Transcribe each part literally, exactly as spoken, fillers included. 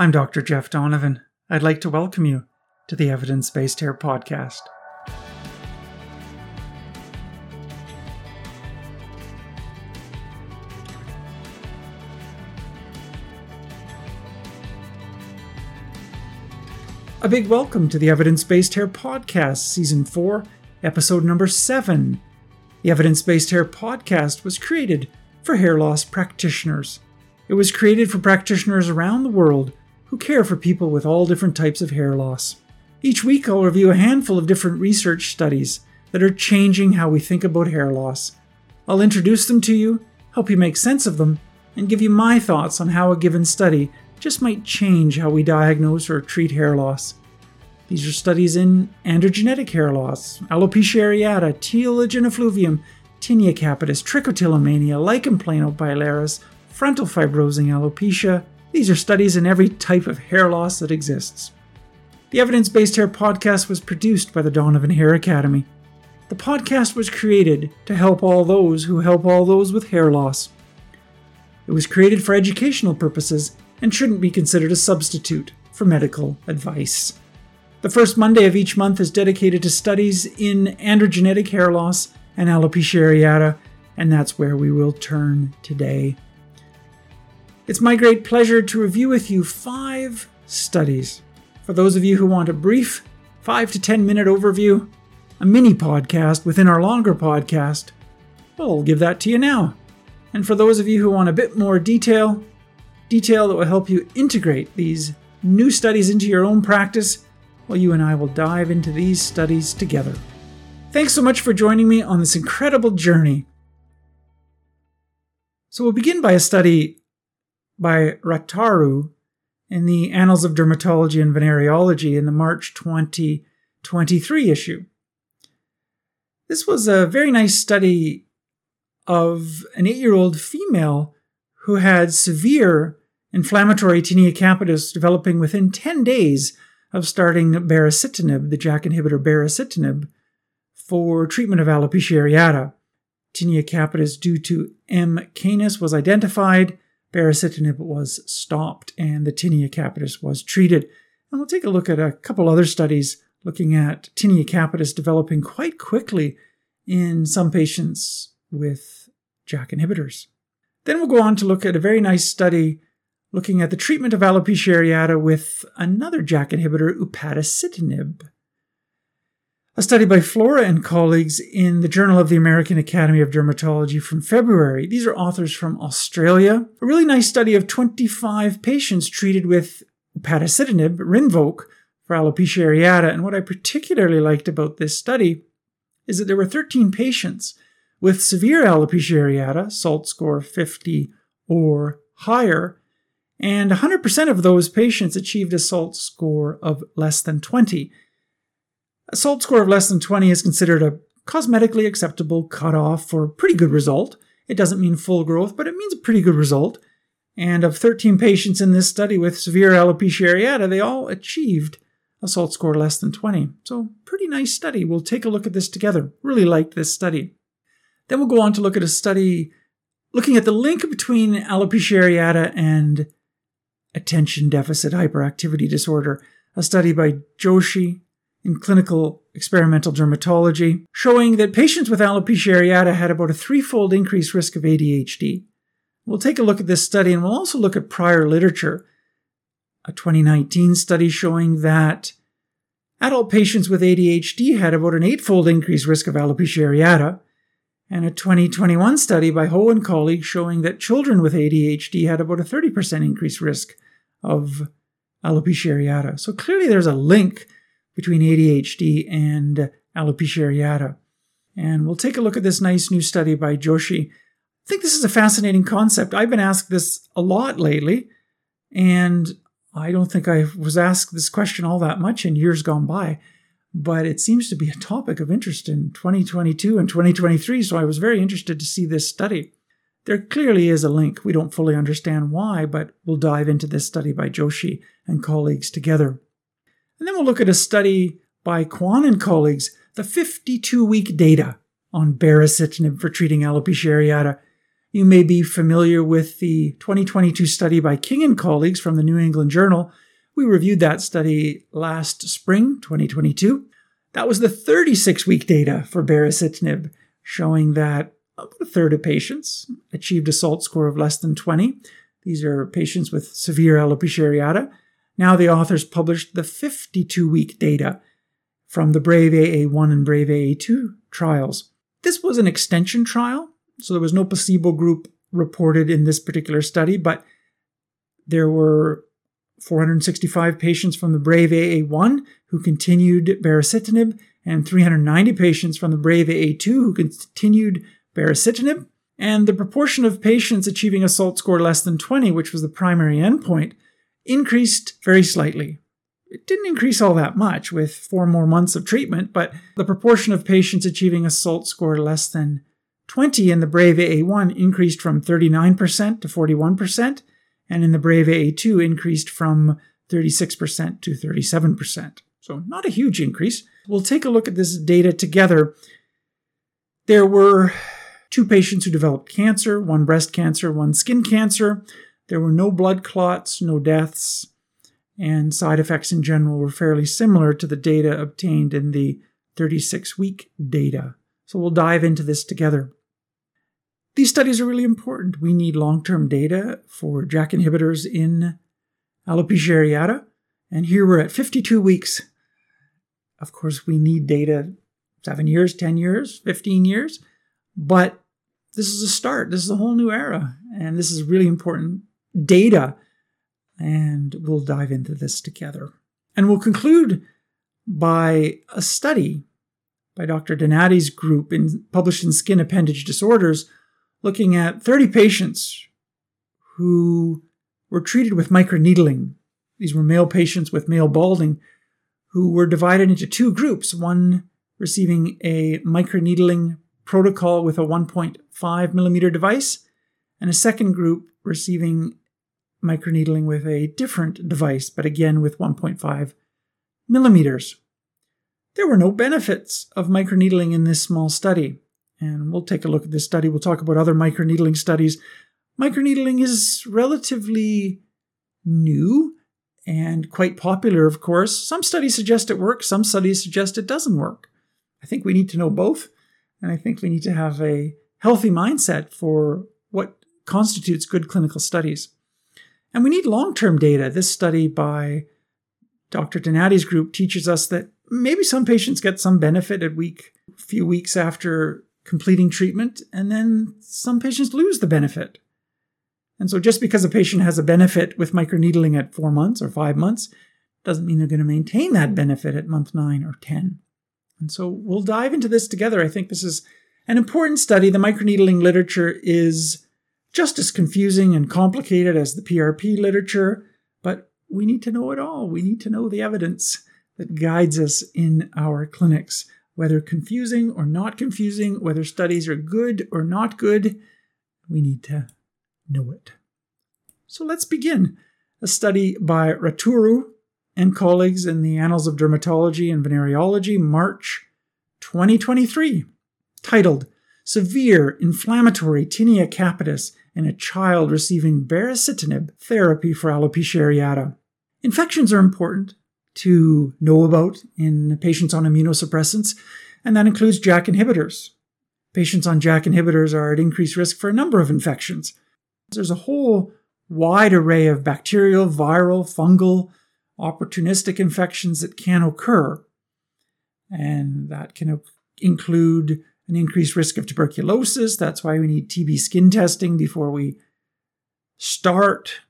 I'm Doctor Jeff Donovan. I'd like to welcome you to the Evidence-Based Hair Podcast. A big welcome to the Evidence-Based Hair Podcast, Season four, Episode number seven. The Evidence-Based Hair Podcast was created for hair loss practitioners. It was created for practitioners around the world who care for people with all different types of hair loss. Each week I'll review a handful of different research studies that are changing how we think about hair loss. I'll introduce them to you, help you make sense of them, and give you my thoughts on how a given study just might change how we diagnose or treat hair loss. These are studies in androgenetic hair loss, alopecia areata, telogen effluvium, tinea capitis, trichotillomania, lichen planopilaris, frontal fibrosing alopecia. These are studies in every type of hair loss that exists. The Evidence-Based Hair Podcast was produced by the Donovan Hair Academy. The podcast was created to help all those who help all those with hair loss. It was created for educational purposes and shouldn't be considered a substitute for medical advice. The first Monday of each month is dedicated to studies in androgenetic hair loss and alopecia areata, and that's where we will turn today. It's my great pleasure to review with you five studies. For those of you who want a brief five to ten minute overview, a mini podcast within our longer podcast, well, I'll give that to you now. And for those of you who want a bit more detail, detail that will help you integrate these new studies into your own practice, well, you and I will dive into these studies together. Thanks so much for joining me on this incredible journey. So we'll begin by a study by Rotaru in the Annals of Dermatology and Venereology in the March twenty twenty-three issue. This was a very nice study of an eight-year-old female who had severe inflammatory tinea capitis developing within ten days of starting baricitinib, the JAK inhibitor baricitinib, for treatment of alopecia areata. Tinea capitis due to M. canis was identified, baricitinib was stopped, and the tinea capitis was treated. And we'll take a look at a couple other studies looking at tinea capitis developing quite quickly in some patients with JAK inhibitors. Then we'll go on to look at a very nice study looking at the treatment of alopecia areata with another JAK inhibitor, upadacitinib. A study by Flora and colleagues in the Journal of the American Academy of Dermatology from February. These are authors from Australia. A really nice study of twenty-five patients treated with upadacitinib, Rinvoq, for alopecia areata. And what I particularly liked about this study is that there were thirteen patients with severe alopecia areata, SALT score fifty or higher, and one hundred percent of those patients achieved a SALT score of less than twenty. A SALT score of less than twenty is considered a cosmetically acceptable cutoff for a pretty good result. It doesn't mean full growth, but it means a pretty good result. And of thirteen patients in this study with severe alopecia areata, they all achieved a SALT score less than twenty. So pretty nice study. We'll take a look at this together. Really liked this study. Then we'll go on to look at a study looking at the link between alopecia areata and attention deficit hyperactivity disorder, a study by Joshi in Clinical Experimental Dermatology, showing that patients with alopecia areata had about a threefold increased risk of A D H D. We'll take a look at this study, and we'll also look at prior literature, a twenty nineteen study showing that adult patients with A D H D had about an eightfold increased risk of alopecia areata, and a twenty twenty-one study by Ho and colleagues showing that children with A D H D had about a thirty percent increased risk of alopecia areata. So clearly there's a link between A D H D and alopecia areata. And we'll take a look at this nice new study by Joshi. I think this is a fascinating concept. I've been asked this a lot lately, and I don't think I was asked this question all that much in years gone by. But it seems to be a topic of interest in twenty twenty-two and twenty twenty-three, so I was very interested to see this study. There clearly is a link. We don't fully understand why, but we'll dive into this study by Joshi and colleagues together. And then we'll look at a study by Kwan and colleagues, the fifty-two week data on baricitinib for treating alopecia areata. You may be familiar with the twenty twenty-two study by King and colleagues from the New England Journal. We reviewed that study last spring, twenty twenty-two. That was the thirty-six week data for baricitinib, showing that about a third of patients achieved a SALT score of less than twenty. These are patients with severe alopecia areata. Now the authors published the fifty-two week data from the BRAVE A A one and BRAVE A A two trials. This was an extension trial, so there was no placebo group reported in this particular study, but there were four hundred sixty-five patients from the BRAVE A A one who continued baricitinib and three hundred ninety patients from the BRAVE A A two who continued baricitinib. And the proportion of patients achieving a SALT score less than twenty, which was the primary endpoint, increased very slightly. It didn't increase all that much with four more months of treatment, but the proportion of patients achieving a SALT score less than twenty in the BRAVE A A one increased from thirty-nine percent to forty-one percent, and in the BRAVE A A two increased from thirty-six percent to thirty-seven percent. So not a huge increase. We'll take a look at this data together. There were two patients who developed cancer, one breast cancer, one skin cancer. There were no blood clots, no deaths, and side effects in general were fairly similar to the data obtained in the thirty-six week data. So we'll dive into this together. These studies are really important. We need long-term data for JAK inhibitors in alopecia areata, and here we're at fifty-two weeks. Of course, we need data seven years, ten years, fifteen years, but this is a start. This is a whole new era, and this is really important data, and we'll dive into this together. And we'll conclude by a study by Doctor Donati's group in, published in Skin Appendage Disorders, looking at thirty patients who were treated with microneedling. These were male patients with male balding who were divided into two groups, one receiving a microneedling protocol with a one point five millimeter device, and a second group receiving microneedling with a different device, but again with one point five millimeters. There were no benefits of microneedling in this small study. And we'll take a look at this study. We'll talk about other microneedling studies. Microneedling is relatively new and quite popular, of course. Some studies suggest it works. Some studies suggest it doesn't work. I think we need to know both. And I think we need to have a healthy mindset for what constitutes good clinical studies. And we need long-term data. This study by Doctor Donati's group teaches us that maybe some patients get some benefit a week, few weeks after completing treatment, and then some patients lose the benefit. And so just because a patient has a benefit with microneedling at four months or five months, doesn't mean they're going to maintain that benefit at month nine or ten. And so we'll dive into this together. I think this is an important study. The microneedling literature is just as confusing and complicated as the P R P literature, but we need to know it all. We need to know the evidence that guides us in our clinics. Whether confusing or not confusing, whether studies are good or not good, we need to know it. So let's begin. A study by Rotaru and colleagues in the Annals of Dermatology and Venereology, March twenty twenty-three, titled Severe Inflammatory Tinea Capitis in a Child Receiving Baricitinib Therapy for Alopecia Areata. Infections are important to know about in patients on immunosuppressants, and that includes JAK inhibitors. Patients on JAK inhibitors are at increased risk for a number of infections. There's a whole wide array of bacterial, viral, fungal, opportunistic infections that can occur, and that can include an increased risk of tuberculosis. That's why we need T B skin testing before we start.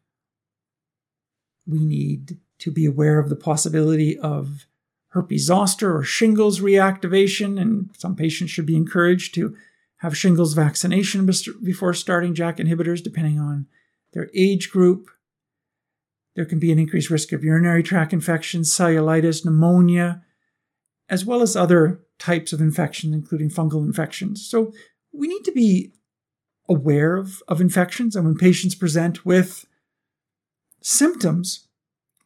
We need to be aware of the possibility of herpes zoster or shingles reactivation, and some patients should be encouraged to have shingles vaccination before starting JAK inhibitors, depending on their age group. There can be an increased risk of urinary tract infections, cellulitis, pneumonia, as well as other types of infection, including fungal infections. So we need to be aware of, of infections, and when patients present with symptoms,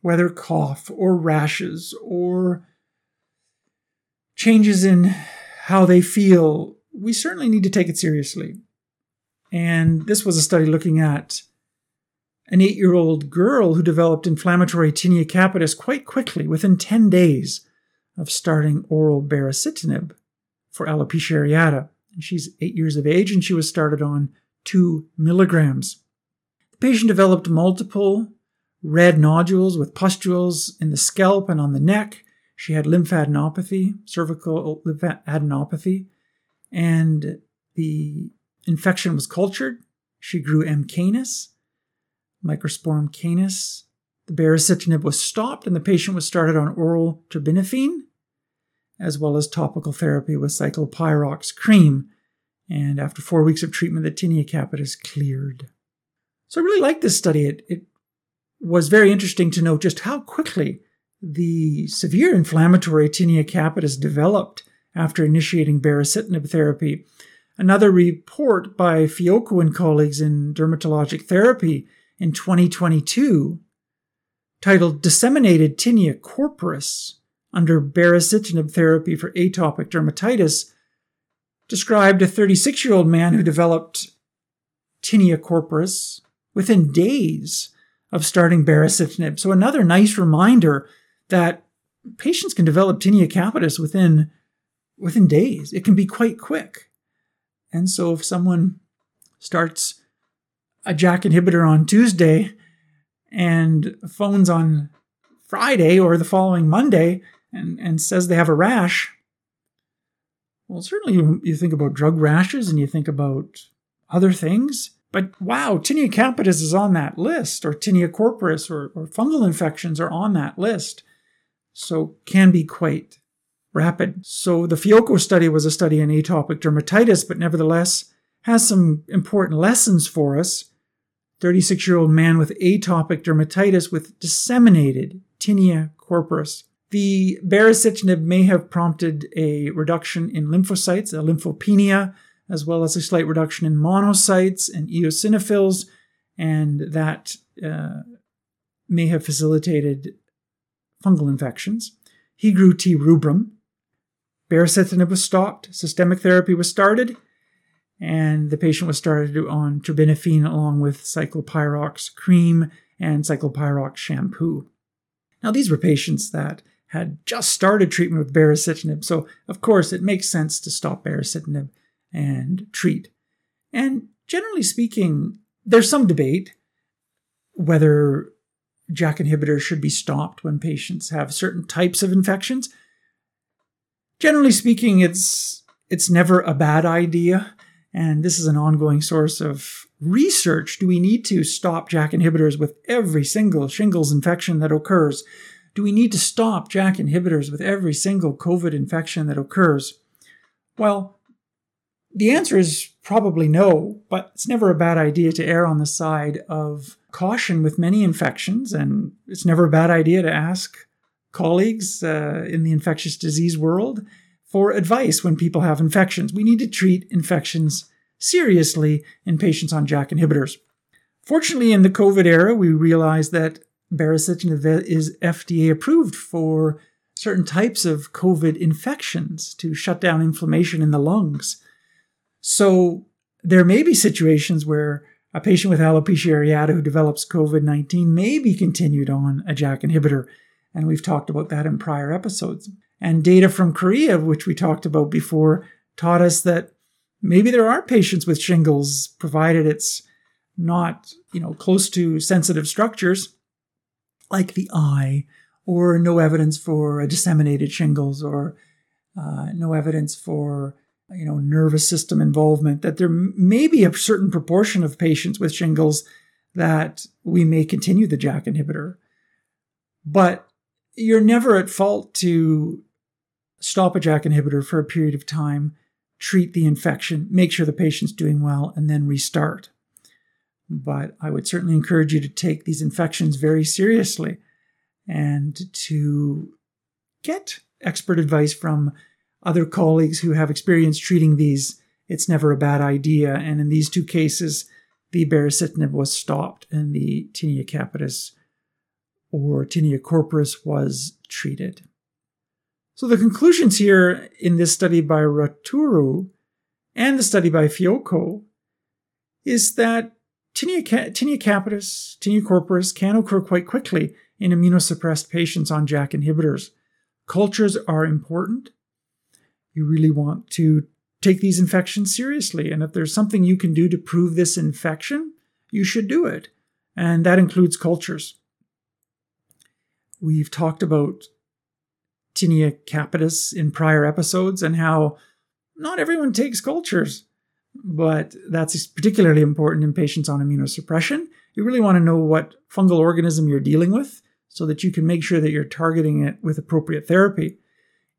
whether cough or rashes or changes in how they feel, we certainly need to take it seriously. And this was a study looking at an eight-year-old girl who developed inflammatory tinea capitis quite quickly, within ten days of starting oral baricitinib for alopecia areata. She's eight years of age, and she was started on two milligrams. The patient developed multiple red nodules with pustules in the scalp and on the neck. She had lymphadenopathy, cervical lymphadenopathy, and the infection was cultured. She grew M. canis, Microsporum canis. The baricitinib was stopped, and the patient was started on oral terbinafine, as well as topical therapy with ciclopirox cream. And after four weeks of treatment, the tinea capitis cleared. So I really liked this study. It, it was very interesting to note just how quickly the severe inflammatory tinea capitis developed after initiating baricitinib therapy. Another report by Fioku and colleagues in Dermatologic Therapy in twenty twenty-two, titled Disseminated Tinea Corporis Under Baricitinib Therapy for Atopic Dermatitis, described a thirty-six-year-old man who developed tinea corporis within days of starting baricitinib. So another nice reminder that patients can develop tinea capitis within, within days. It can be quite quick. And so if someone starts a JAK inhibitor on Tuesday and phones on Friday or the following Monday and, and says they have a rash, well, certainly you, you think about drug rashes and you think about other things. But wow, tinea capitis is on that list, or tinea corporis, or, or fungal infections are on that list. So can be quite rapid. So the Fioku study was a study in atopic dermatitis, but nevertheless has some important lessons for us. thirty-six-year-old man with atopic dermatitis with disseminated tinea corporis. The baricitinib may have prompted a reduction in lymphocytes, a lymphopenia, as well as a slight reduction in monocytes and eosinophils, and that uh, may have facilitated fungal infections. He grew T. rubrum. Baricitinib was stopped. Systemic therapy was started, and the patient was started on terbinafine along with cyclopyrox cream and cyclopyrox shampoo. Now, these were patients that had just started treatment with baricitinib, so of course it makes sense to stop baricitinib and treat. And generally speaking, there's some debate whether JAK inhibitors should be stopped when patients have certain types of infections. Generally speaking, it's it's never a bad idea, and this is an ongoing source of research. Do we need to stop JAK inhibitors with every single shingles infection that occurs? Do we need to stop JAK inhibitors with every single COVID infection that occurs? Well, the answer is probably no, but it's never a bad idea to err on the side of caution with many infections, and it's never a bad idea to ask colleagues uh, in the infectious disease world for advice when people have infections. We need to treat infections seriously in patients on JAK inhibitors. Fortunately, in the COVID era, we realized that baricitinib is F D A approved for certain types of COVID infections to shut down inflammation in the lungs. So there may be situations where a patient with alopecia areata who develops COVID nineteen may be continued on a JAK inhibitor, and we've talked about that in prior episodes. And data from Korea, which we talked about before, taught us that maybe there are patients with shingles, provided it's not, you know, close to sensitive structures like the eye, or no evidence for a disseminated shingles, or uh, no evidence for you know, nervous system involvement, that there may be a certain proportion of patients with shingles that we may continue the JAK inhibitor. But you're never at fault to stop a JAK inhibitor for a period of time, treat the infection, make sure the patient's doing well, and then restart. But I would certainly encourage you to take these infections very seriously and to get expert advice from other colleagues who have experience treating these. It's never a bad idea. And in these two cases, the baricitinib was stopped and the tinea capitis or tinea corporis was treated. So the conclusions here in this study by Rotaru and the study by Fioku is that tinea, tinea capitis, tinea corporis can occur quite quickly in immunosuppressed patients on JAK inhibitors. Cultures are important. You really want to take these infections seriously. And if there's something you can do to prove this infection, you should do it. And that includes cultures. We've talked about tinea capitis in prior episodes and how not everyone takes cultures, but that's particularly important in patients on immunosuppression. You really want to know what fungal organism you're dealing with so that you can make sure that you're targeting it with appropriate therapy.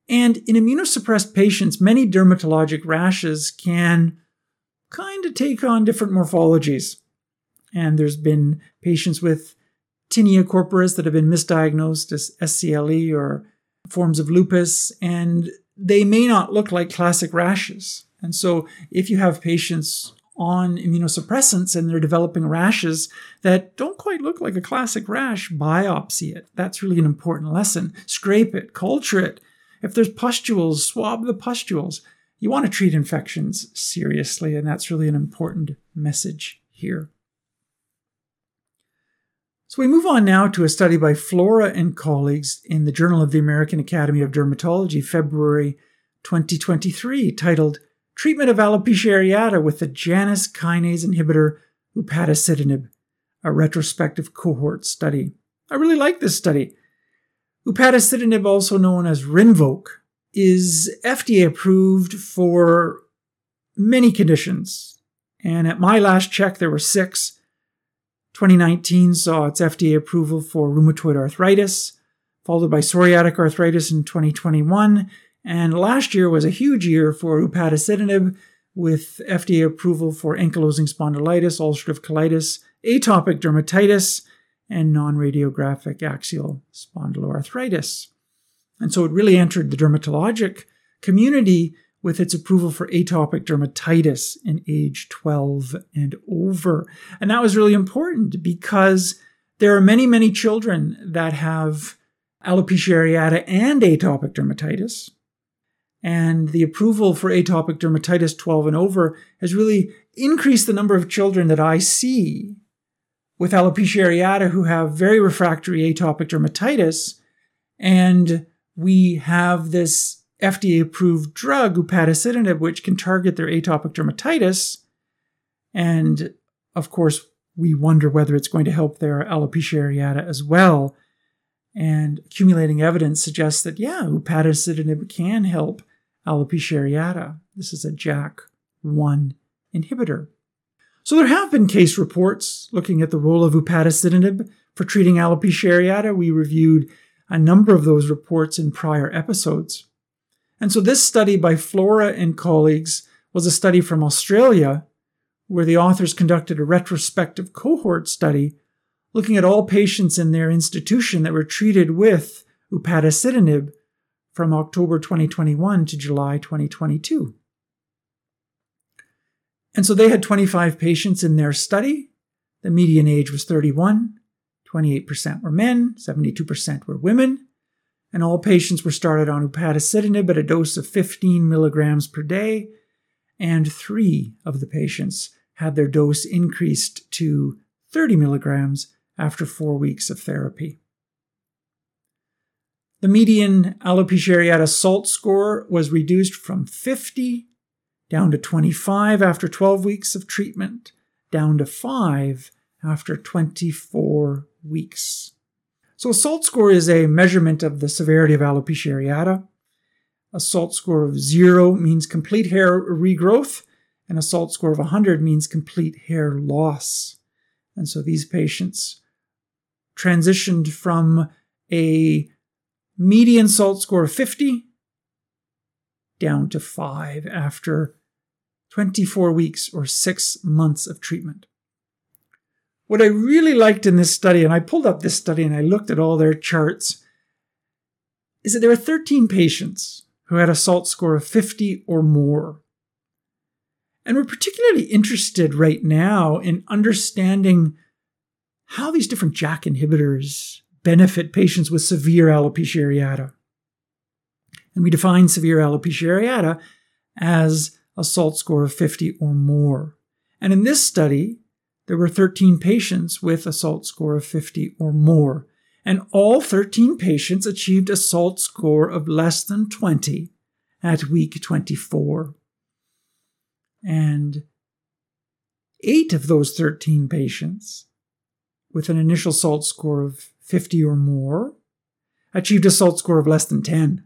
And in immunosuppressed patients, many dermatologic rashes can kind of take on different morphologies. And there's been patients with tinea corporis that have been misdiagnosed as S C L E or forms of lupus, and they may not look like classic rashes. And so if you have patients on immunosuppressants and they're developing rashes that don't quite look like a classic rash, biopsy it. That's really an important lesson. Scrape it, culture it. If there's pustules, swab the pustules. You want to treat infections seriously, and that's really an important message here. So we move on now to a study by Flora and colleagues in the Journal of the American Academy of Dermatology, February twenty twenty-three, titled Treatment of Alopecia Areata with the Janus Kinase Inhibitor Upadacitinib, a Retrospective Cohort Study. I really like this study. Upadacitinib, also known as Rinvoq, is F D A approved for many conditions. And at my last check, there were six. twenty nineteen saw its F D A approval for rheumatoid arthritis, followed by psoriatic arthritis in twenty twenty-one. And last year was a huge year for upadacitinib with F D A approval for ankylosing spondylitis, ulcerative colitis, atopic dermatitis, and non-radiographic axial spondyloarthritis. And so it really entered the dermatologic community with its approval for atopic dermatitis in age twelve and over. And that was really important because there are many, many children that have alopecia areata and atopic dermatitis. And the approval for atopic dermatitis twelve and over has really increased the number of children that I see with alopecia areata who have very refractory atopic dermatitis. And we have this F D A-approved drug, upadacitinib, which can target their atopic dermatitis. And, of course, we wonder whether it's going to help their alopecia areata as well. And accumulating evidence suggests that, yeah, upadacitinib can help alopecia areata. This is a JAK one inhibitor. So there have been case reports looking at the role of upadacitinib for treating alopecia areata. We reviewed a number of those reports in prior episodes. And so this study by Flora and colleagues was a study from Australia where the authors conducted a retrospective cohort study looking at all patients in their institution that were treated with upadacitinib from October twenty twenty-one to July twenty twenty-two. And so they had twenty-five patients in their study. The median age was thirty-one. twenty-eight percent were men, seventy-two percent were women. And all patients were started on upadacitinib at a dose of fifteen milligrams per day, and three of the patients had their dose increased to thirty milligrams after four weeks of therapy. The median alopecia areata SALT score was reduced from fifty down to twenty-five after twelve weeks of treatment, down to five after twenty-four weeks. So a SALT score is a measurement of the severity of alopecia areata. A SALT score of zero means complete hair regrowth, and a SALT score of one hundred means complete hair loss. And so these patients transitioned from a median SALT score of fifty down to five after twenty-four weeks or six months of treatment. What I really liked in this study, and I pulled up this study and I looked at all their charts, is that there were thirteen patients who had a SALT score of fifty or more. And we're particularly interested right now in understanding how these different JAK inhibitors benefit patients with severe alopecia areata. And we define severe alopecia areata as a SALT score of fifty or more. And in this study, there were thirteen patients with a SALT score of fifty or more, and all thirteen patients achieved a SALT score of less than twenty at week twenty-four. And eight of those thirteen patients with an initial SALT score of fifty or more achieved a SALT score of less than ten.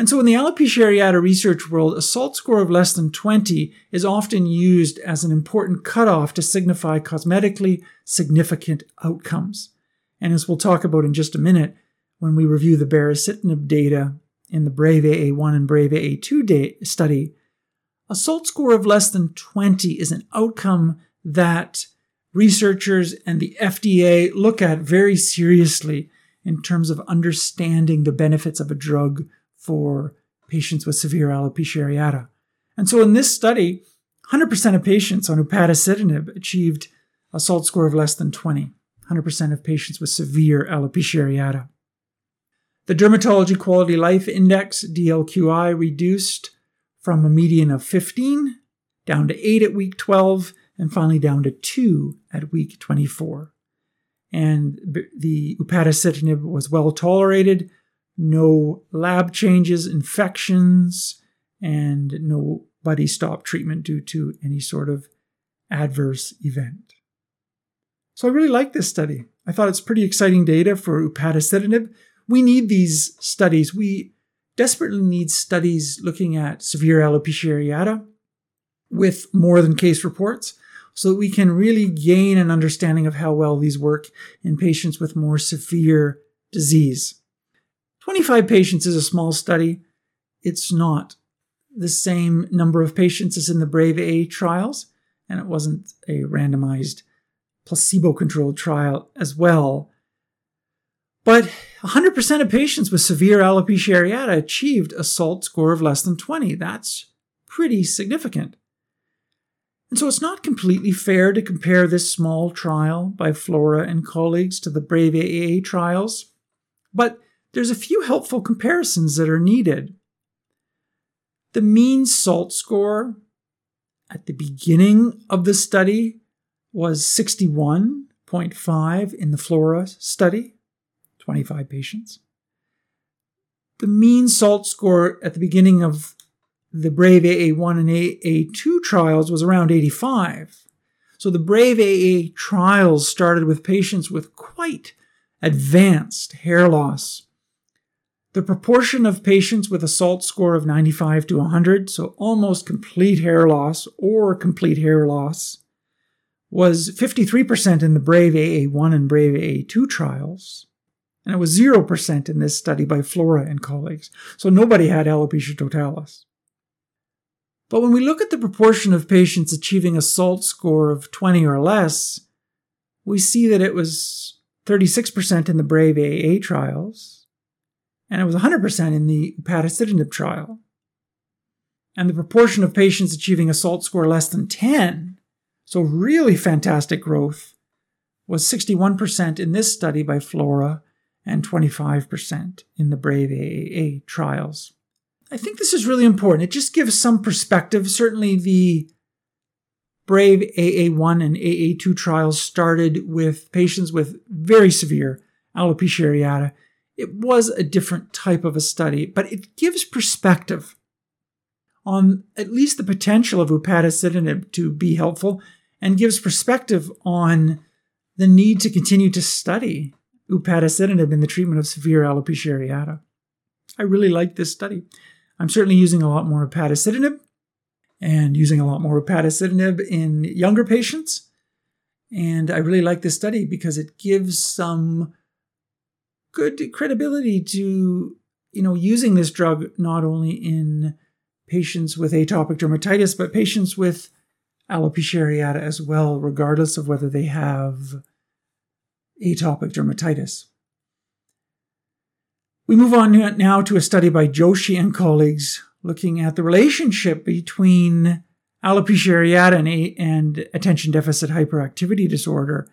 And so in the alopecia areata research world, a SALT score of less than twenty is often used as an important cutoff to signify cosmetically significant outcomes. And as we'll talk about in just a minute, when we review the baricitinib data in the BRAVE A A one and BRAVE A A two study, a SALT score of less than twenty is an outcome that researchers and the F D A look at very seriously in terms of understanding the benefits of a drug for patients with severe alopecia areata. And so in this study, one hundred percent of patients on upadacitinib achieved a SALT score of less than twenty, one hundred percent of patients with severe alopecia areata. The Dermatology Quality of Life Index, D L Q I, reduced from a median of fifteen down to eight at week twelve, and finally down to two at week twenty-four. And the upadacitinib was well tolerated. No lab changes, infections, and nobody stopped treatment due to any sort of adverse event. So I really like this study. I thought it's pretty exciting data for upadacitinib. We need these studies. We desperately need studies looking at severe alopecia areata with more than case reports, so that we can really gain an understanding of how well these work in patients with more severe disease. twenty-five patients is a small study. It's not the same number of patients as in the BRAVE A trials, and it wasn't a randomized placebo-controlled trial as well. But one hundred percent of patients with severe alopecia areata achieved a SALT score of less than twenty. That's pretty significant. And so it's not completely fair to compare this small trial by Flora and colleagues to the BRAVE A A trials, but there's a few helpful comparisons that are needed. The mean SALT score at the beginning of the study was sixty-one point five in the Flora study, twenty-five patients. The mean SALT score at the beginning of the BRAVE A A one and A A two trials was around eighty-five. So the BRAVE A A trials started with patients with quite advanced hair loss. The proportion of patients with a SALT score of ninety-five to one hundred, so almost complete hair loss or complete hair loss, was fifty-three percent in the BRAVE A A one and BRAVE A A two trials, and it was zero percent in this study by Flora and colleagues. So nobody had alopecia totalis. But when we look at the proportion of patients achieving a SALT score of twenty or less, we see that it was thirty-six percent in the BRAVE A A trials, and it was one hundred percent in the upadacitinib trial. And the proportion of patients achieving a SALT score less than ten, so really fantastic growth, was sixty-one percent in this study by Flora and twenty-five percent in the BRAVE A A trials. I think this is really important. It just gives some perspective. Certainly the BRAVE A A one and A A two trials started with patients with very severe alopecia areata. It was a different type of a study, but it gives perspective on at least the potential of upadacitinib to be helpful, and gives perspective on the need to continue to study upadacitinib in the treatment of severe alopecia areata. I really like this study. I'm certainly using a lot more upadacitinib and using a lot more upadacitinib in younger patients. And I really like this study because it gives some good credibility to, you know, using this drug not only in patients with atopic dermatitis, but patients with alopecia areata as well, regardless of whether they have atopic dermatitis. We move on now to a study by Joshi and colleagues looking at the relationship between alopecia areata and, a- and attention deficit hyperactivity disorder,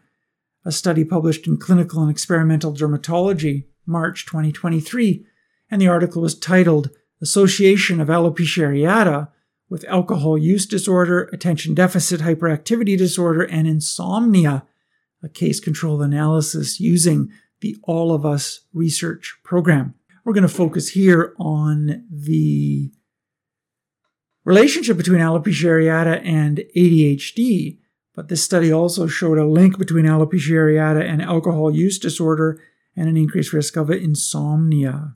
a study published in Clinical and Experimental Dermatology, March twenty twenty-three, and the article was titled "Association of Alopecia Areata with alcohol use disorder, attention deficit hyperactivity disorder, and insomnia, a case control analysis using the All of Us research program. We're going to focus here on the relationship between alopecia areata and A D H D, but this study also showed a link between alopecia areata and alcohol use disorder and an increased risk of insomnia.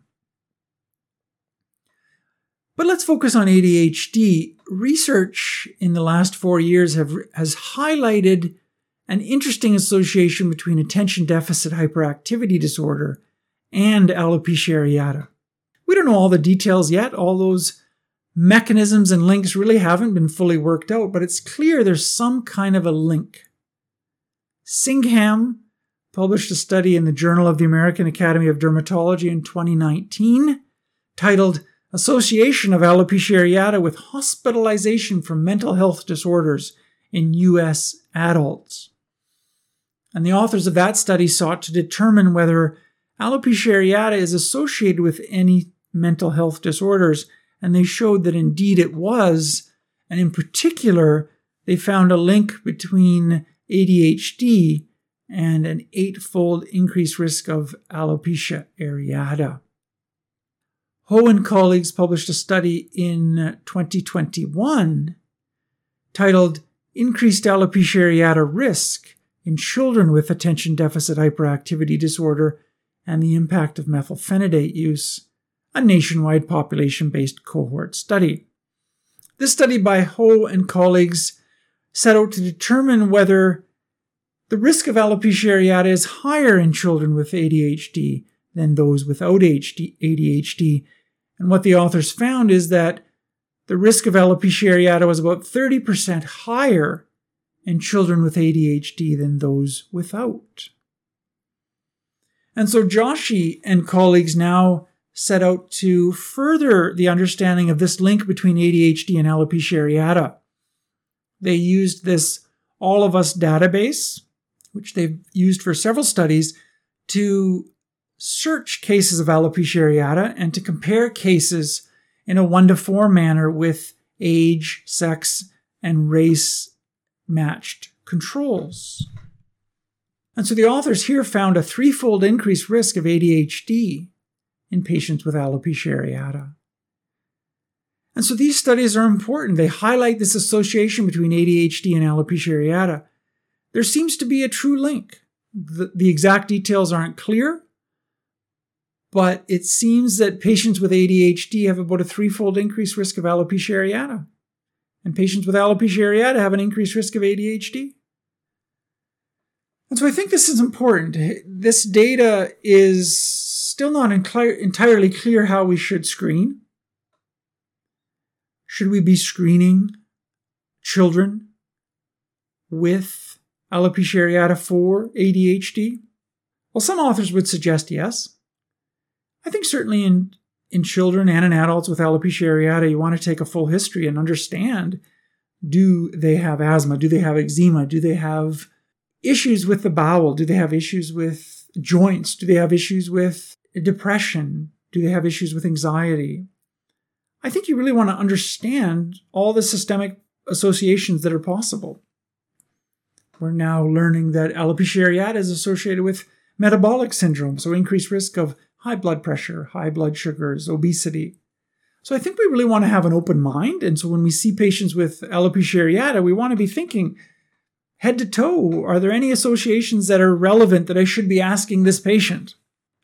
But let's focus on A D H D. Research in the last four years have, has highlighted an interesting association between attention deficit hyperactivity disorder and alopecia areata. We don't know all the details yet. All those mechanisms and links really haven't been fully worked out, but it's clear there's some kind of a link. Singham published a study in the Journal of the American Academy of Dermatology in twenty nineteen titled Association of Alopecia Areata with Hospitalization from Mental Health Disorders in U S Adults. And the authors of that study sought to determine whether alopecia areata is associated with any mental health disorders, and they showed that indeed it was, and in particular, they found a link between A D H D and an eightfold increased risk of alopecia areata. Ho and colleagues published a study in twenty twenty-one titled Increased Alopecia Areata Risk in Children with Attention Deficit Hyperactivity Disorder and the Impact of Methylphenidate Use, a nationwide population-based cohort study. This study by Ho and colleagues set out to determine whether the risk of alopecia areata is higher in children with A D H D than those without A D H D. And what the authors found is that the risk of alopecia areata was about thirty percent higher in children with A D H D than those without. And so Joshi and colleagues now set out to further the understanding of this link between A D H D and alopecia areata. They used this All of Us database, which they've used for several studies, to search cases of alopecia areata and to compare cases in a one-to-four manner with age, sex, and race-matched controls. And so the authors here found a threefold increased risk of A D H D in patients with alopecia areata. And so these studies are important. They highlight this association between A D H D and alopecia areata. There seems to be a true link. The, the exact details aren't clear, but it seems that patients with A D H D have about a threefold increased risk of alopecia areata. And patients with alopecia areata have an increased risk of A D H D. And so I think this is important. This data is still not encli- entirely clear how we should screen. Should we be screening children with alopecia areata for A D H D? Well, some authors would suggest yes. I think certainly in, in children and in adults with alopecia areata, you want to take a full history and understand, do they have asthma? Do they have eczema? Do they have issues with the bowel? Do they have issues with joints? Do they have issues with depression? Do they have issues with anxiety? I think you really want to understand all the systemic associations that are possible. We're now learning that alopecia areata is associated with metabolic syndrome, so increased risk of high blood pressure, high blood sugars, obesity. So I think we really want to have an open mind. And so when we see patients with alopecia areata, we want to be thinking head to toe, are there any associations that are relevant that I should be asking this patient?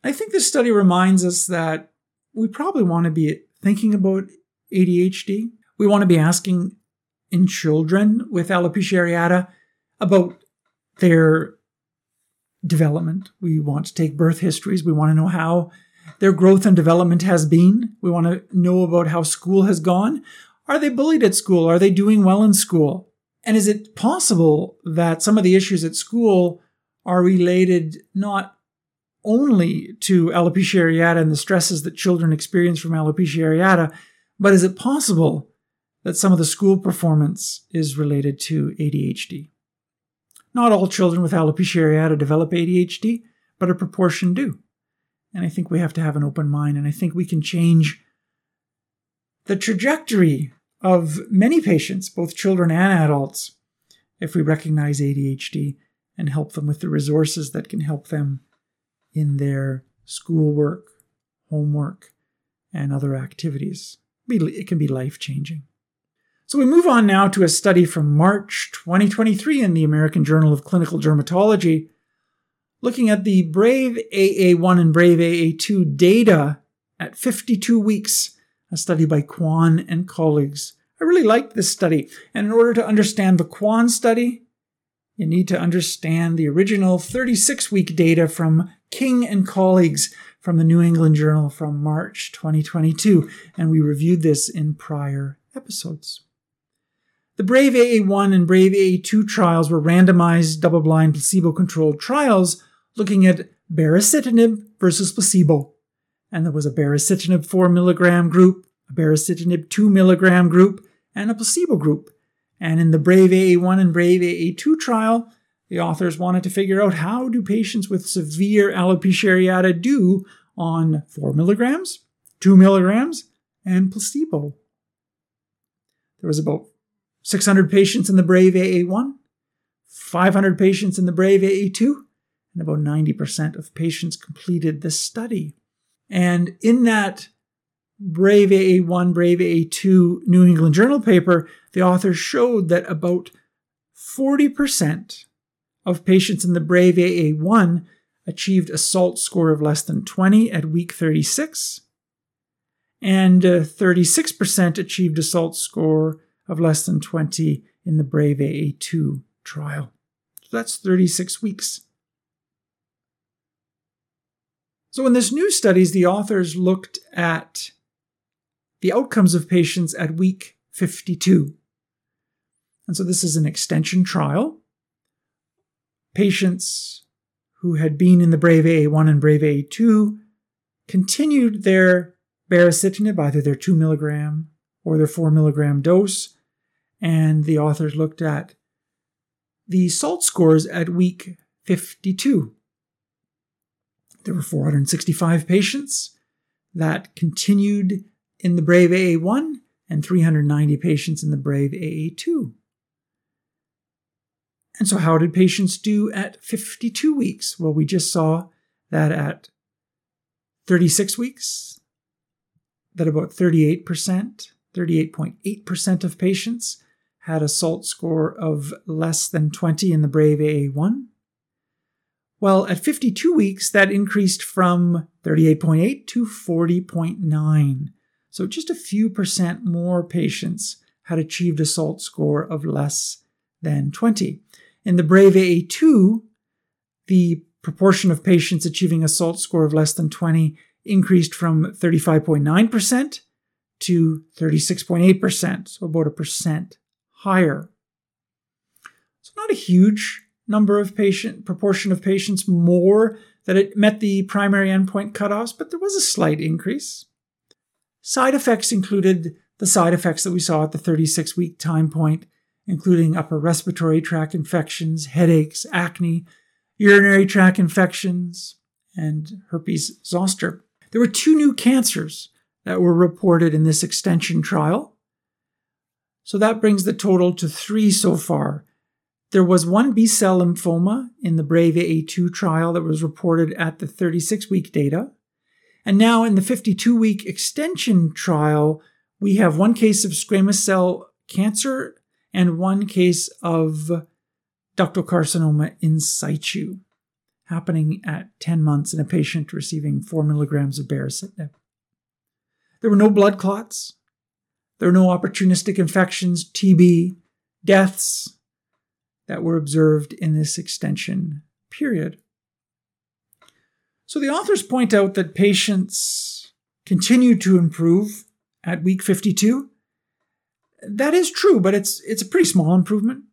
I think this study reminds us that we probably want to be thinking about A D H D. We want to be asking in children with alopecia areata about their development. We want to take birth histories. We want to know how their growth and development has been. We want to know about how school has gone. Are they bullied at school? Are they doing well in school? And is it possible that some of the issues at school are related not only to alopecia areata and the stresses that children experience from alopecia areata, but is it possible that some of the school performance is related to A D H D? Not all children with alopecia areata develop A D H D, but a proportion do. And I think we have to have an open mind, and I think we can change the trajectory of many patients, both children and adults, if we recognize A D H D and help them with the resources that can help them in their schoolwork, homework, and other activities. It can be life-changing. So we move on now to a study from March twenty twenty-three in the American Journal of Clinical Dermatology, looking at the BRAVE A A one and BRAVE A A two data at fifty-two weeks, a study by Kwan and colleagues. I really liked this study. And in order to understand the Kwan study, you need to understand the original thirty-six week data from King and colleagues from the New England Journal from March twenty twenty-two. And we reviewed this in prior episodes. The BRAVE A A one and BRAVE A A two trials were randomized, double-blind, placebo-controlled trials looking at baricitinib versus placebo. And there was a baricitinib four milligram group, a baricitinib two milligram group, and a placebo group. And in the BRAVE A A one and BRAVE A A two trial, the authors wanted to figure out how do patients with severe alopecia areata do on four milligrams, two milligrams, and placebo. There was about six hundred patients in the BRAVE A A one, five hundred patients in the BRAVE A A two, and about ninety percent of patients completed this study. And in that BRAVE A A one, BRAVE A A two New England Journal paper, the authors showed that about forty percent of patients in the BRAVE A A one achieved a SALT score of less than twenty at week thirty-six, and uh, thirty-six percent achieved a SALT score of less than twenty in the BRAVE A A two trial. So that's thirty-six weeks. So in this new studies, the authors looked at the outcomes of patients at week fifty-two. And so this is an extension trial. Patients who had been in the BRAVE A A one and BRAVE A A two continued their baricitinib, either their two milligram or their four milligram dose, and the authors looked at the SALT scores at week fifty-two. There were four hundred sixty-five patients that continued in the BRAVE A A one and three hundred ninety patients in the BRAVE A A two. And so how did patients do at fifty-two weeks? Well, we just saw that at thirty-six weeks, that about thirty-eight percent, thirty-eight point eight percent of patients had a SALT score of less than twenty in the BRAVE A A one. Well, at fifty-two weeks, that increased from thirty-eight point eight to forty point nine. So just a few percent more patients had achieved a SALT score of less than twenty. In the BRAVE A A two, the proportion of patients achieving a SALT score of less than twenty increased from thirty-five point nine percent to thirty-six point eight percent, so about a percent higher. So not a huge number of patient, proportion of patients more that it met the primary endpoint cutoffs, but there was a slight increase. Side effects included the side effects that we saw at the thirty-six week time point, including upper respiratory tract infections, headaches, acne, urinary tract infections, and herpes zoster. There were two new cancers that were reported in this extension trial. So that brings the total to three so far. There was one B-cell lymphoma in the BRAVE A A two trial that was reported at the thirty-six week data. And now in the fifty-two week extension trial, we have one case of squamous cell cancer and one case of ductal carcinoma in situ, happening at ten months in a patient receiving four milligrams of baricitinib. There were no blood clots. There were no opportunistic infections, T B, deaths that were observed in this extension period. So the authors point out that patients continue to improve at week fifty-two. That is true, but it's it's a pretty small improvement.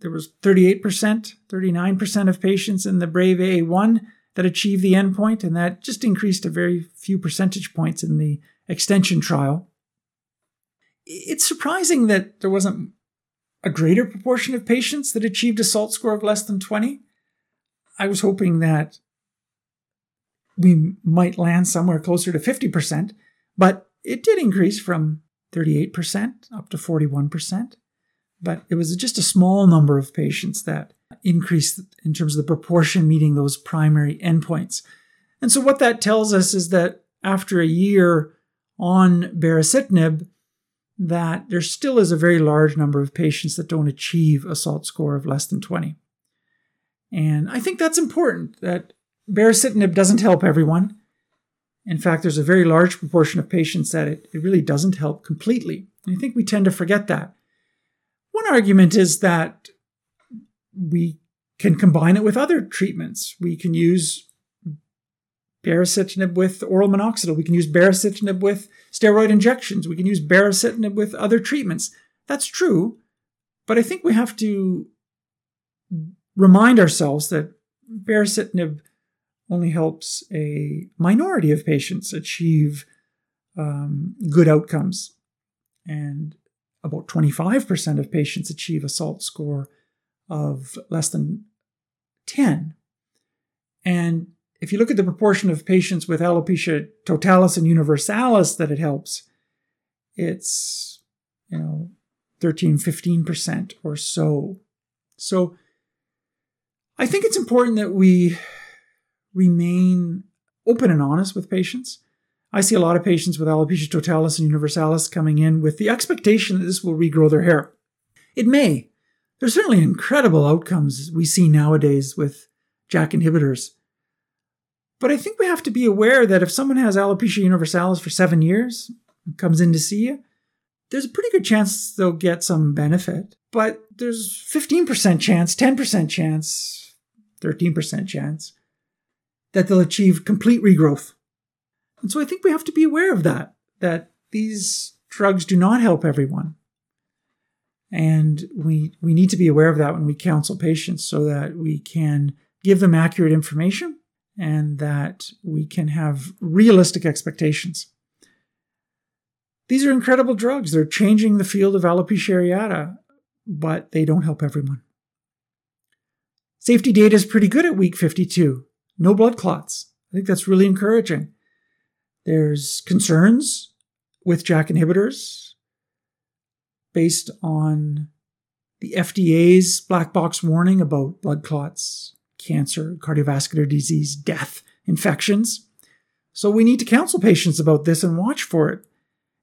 There was thirty-eight percent, thirty-nine percent of patients in the BRAVE A A one that achieved the endpoint, and that just increased a very few percentage points in the extension trial. It's surprising that there wasn't a greater proportion of patients that achieved a SALT score of less than twenty. I was hoping that we might land somewhere closer to fifty percent, but it did increase from thirty-eight percent up to forty-one percent. But it was just a small number of patients that increased in terms of the proportion meeting those primary endpoints. And so what that tells us is that after a year on baricitinib, that there still is a very large number of patients that don't achieve a SALT score of less than twenty. And I think that's important, that baricitinib doesn't help everyone. In fact, there's a very large proportion of patients that it, it really doesn't help completely. And I think we tend to forget that. One argument is that we can combine it with other treatments. We can use baricitinib with oral minoxidil. We can use baricitinib with steroid injections. We can use baricitinib with other treatments. That's true, but I think we have to remind ourselves that baricitinib only helps a minority of patients achieve um, good outcomes. And about twenty-five percent of patients achieve a SALT score of less than ten. And if you look at the proportion of patients with alopecia totalis and universalis that it helps, it's, you know, thirteen, fifteen percent or so. So I think it's important that we remain open and honest with patients. I see a lot of patients with alopecia totalis and universalis coming in with the expectation that this will regrow their hair. It may. There's certainly incredible outcomes we see nowadays with JAK inhibitors. But I think we have to be aware that if someone has alopecia universalis for seven years and comes in to see you, there's a pretty good chance they'll get some benefit. But there's fifteen percent chance, ten percent chance, thirteen percent chance that they'll achieve complete regrowth. And so I think we have to be aware of that, that these drugs do not help everyone. And we we need to be aware of that when we counsel patients so that we can give them accurate information and that we can have realistic expectations. These are incredible drugs. They're changing the field of alopecia areata, but they don't help everyone. Safety data is pretty good at week fifty-two. No blood clots. I think that's really encouraging. There's concerns with JAK inhibitors based on the F D A's black box warning about blood clots, cancer, cardiovascular disease, death, infections. So we need to counsel patients about this and watch for it.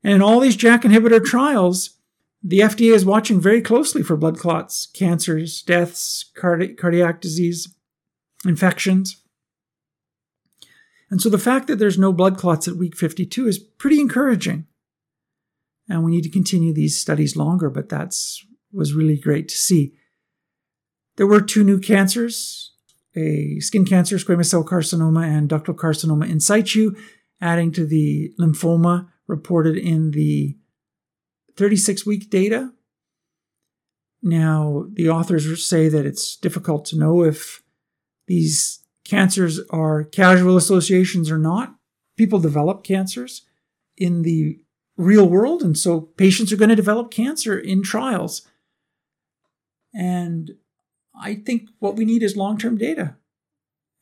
And in all these JAK inhibitor trials, the F D A is watching very closely for blood clots, cancers, deaths, cardi- cardiac disease, infections. And so the fact that there's no blood clots at week fifty-two is pretty encouraging. And we need to continue these studies longer, but that was really great to see. There were two new cancers, a skin cancer, squamous cell carcinoma, and ductal carcinoma in situ, adding to the lymphoma reported in the thirty-six week data. Now, the authors say that it's difficult to know if these cancers are casual associations or not. People develop cancers in the real world, and so patients are going to develop cancer in trials. And I think what we need is long-term data.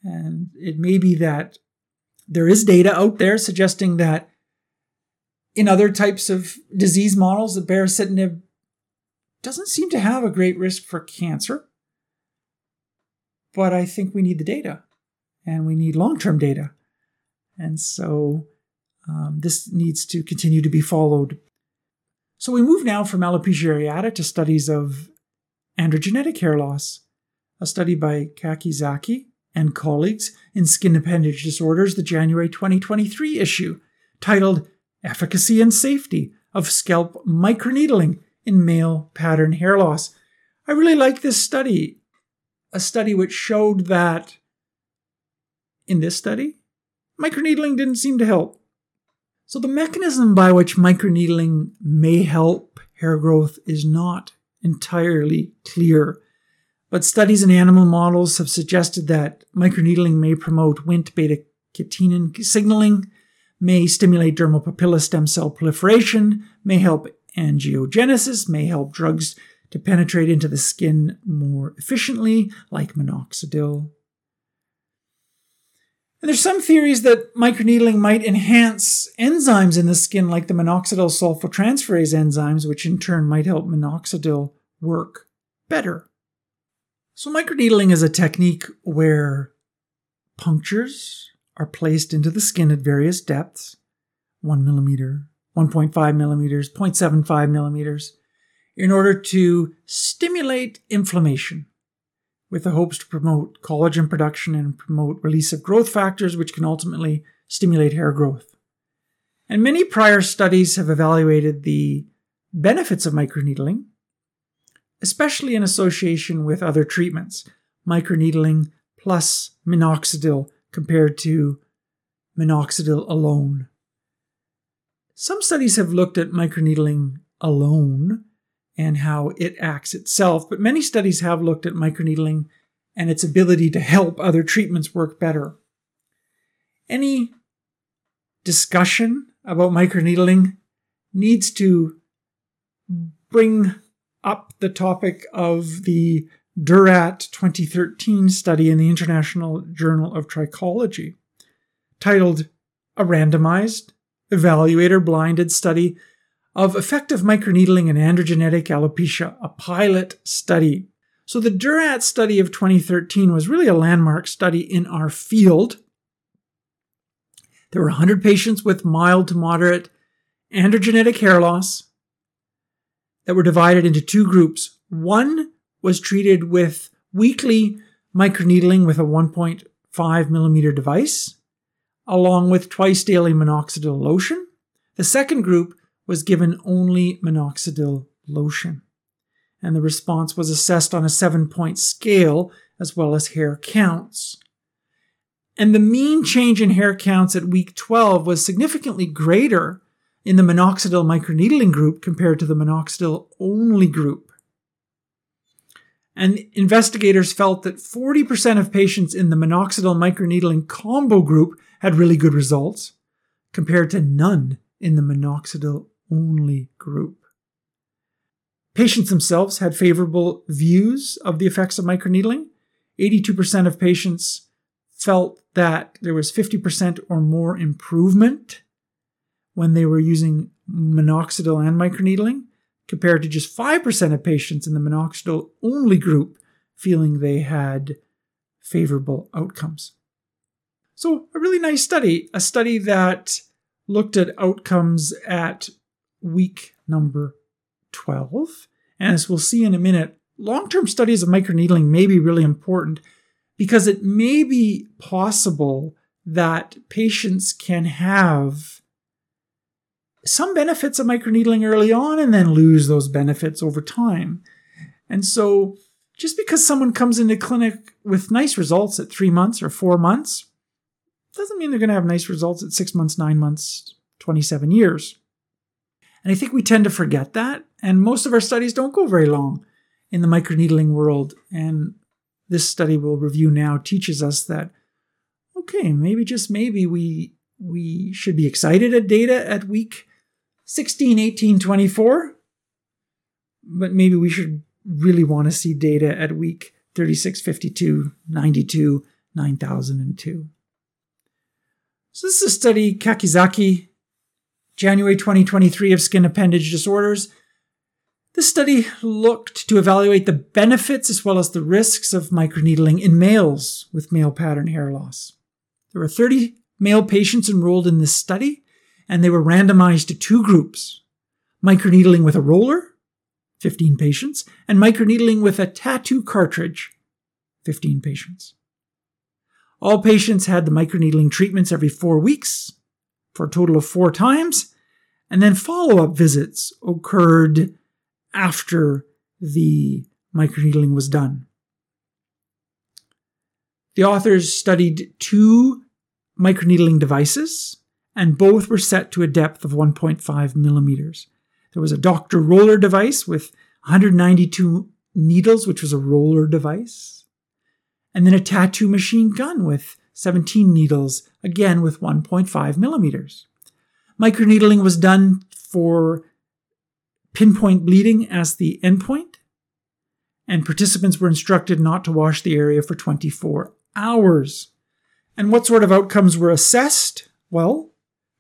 And it may be that there is data out there suggesting that in other types of disease models, that baricitinib doesn't seem to have a great risk for cancer. But I think we need the data. And we need long-term data. And so um, this needs to continue to be followed. So we move now from alopecia areata to studies of androgenetic hair loss, a study by Kakizaki and colleagues in Skin Appendage Disorders, the January twenty twenty-three issue, titled Efficacy and Safety of Scalp Microneedling in Male Pattern Hair Loss. I really like this study, a study which showed that in this study, microneedling didn't seem to help. So the mechanism by which microneedling may help hair growth is not entirely clear. But studies in animal models have suggested that microneedling may promote Wnt beta-catenin signaling, may stimulate dermal papilla stem cell proliferation, may help angiogenesis, may help drugs to penetrate into the skin more efficiently, like minoxidil. And there's some theories that microneedling might enhance enzymes in the skin, like the minoxidil sulfotransferase enzymes, which in turn might help minoxidil work better. So microneedling is a technique where punctures are placed into the skin at various depths, one millimeter, one point five millimeters, zero point seven five millimeters, in order to stimulate inflammation, with the hopes to promote collagen production and promote release of growth factors, which can ultimately stimulate hair growth. And many prior studies have evaluated the benefits of microneedling, especially in association with other treatments, microneedling plus minoxidil compared to minoxidil alone. Some studies have looked at microneedling alone and how it acts itself, but many studies have looked at microneedling and its ability to help other treatments work better. Any discussion about microneedling needs to bring up the topic of the Durat twenty thirteen study in the International Journal of Trichology, titled A Randomized, Evaluator-Blinded Study of Effective Microneedling in Androgenetic Alopecia, a Pilot Study. So the Durat study of twenty thirteen was really a landmark study in our field. There were one hundred patients with mild to moderate androgenetic hair loss that were divided into two groups. One was treated with weekly microneedling with a one point five millimeter device, along with twice daily minoxidil lotion. The second group was given only minoxidil lotion. And the response was assessed on a seven-point scale, as well as hair counts. And the mean change in hair counts at week twelve was significantly greater in the minoxidil microneedling group compared to the minoxidil-only group. And investigators felt that forty percent of patients in the minoxidil microneedling combo group had really good results, compared to none in the minoxidil-only group. Patients themselves had favorable views of the effects of microneedling. eighty-two percent of patients felt that there was fifty percent or more improvement when they were using minoxidil and microneedling, compared to just five percent of patients in the minoxidil-only group feeling they had favorable outcomes. So a really nice study, a study that looked at outcomes at week number twelve. And as we'll see in a minute, long-term studies of microneedling may be really important because it may be possible that patients can have some benefits of microneedling early on and then lose those benefits over time. And so just because someone comes into clinic with nice results at three months or four months, doesn't mean they're going to have nice results at six months, nine months, twenty-seven years. And I think we tend to forget that. And most of our studies don't go very long in the microneedling world. And this study we'll review now teaches us that, okay, maybe just maybe we we should be excited at data at week sixteen, eighteen, twenty-four, but maybe we should really want to see data at week thirty-six, fifty-two, ninety-two, nine thousand two. So this is a study, Kakizaki, January twenty twenty-three, of Skin Appendage Disorders. This study looked to evaluate the benefits as well as the risks of microneedling in males with male pattern hair loss. There were thirty male patients enrolled in this study, and they were randomized to two groups, microneedling with a roller, fifteen patients, and microneedling with a tattoo cartridge, fifteen patients. All patients had the microneedling treatments every four weeks for a total of four times, and then follow-up visits occurred after the microneedling was done. The authors studied two microneedling devices, and both were set to a depth of one point five millimeters. There was a doctor roller device with one hundred ninety-two needles, which was a roller device, and then a tattoo machine gun with seventeen needles, again with one point five millimeters. Microneedling was done for pinpoint bleeding as the endpoint, and participants were instructed not to wash the area for twenty-four hours. And what sort of outcomes were assessed? Well,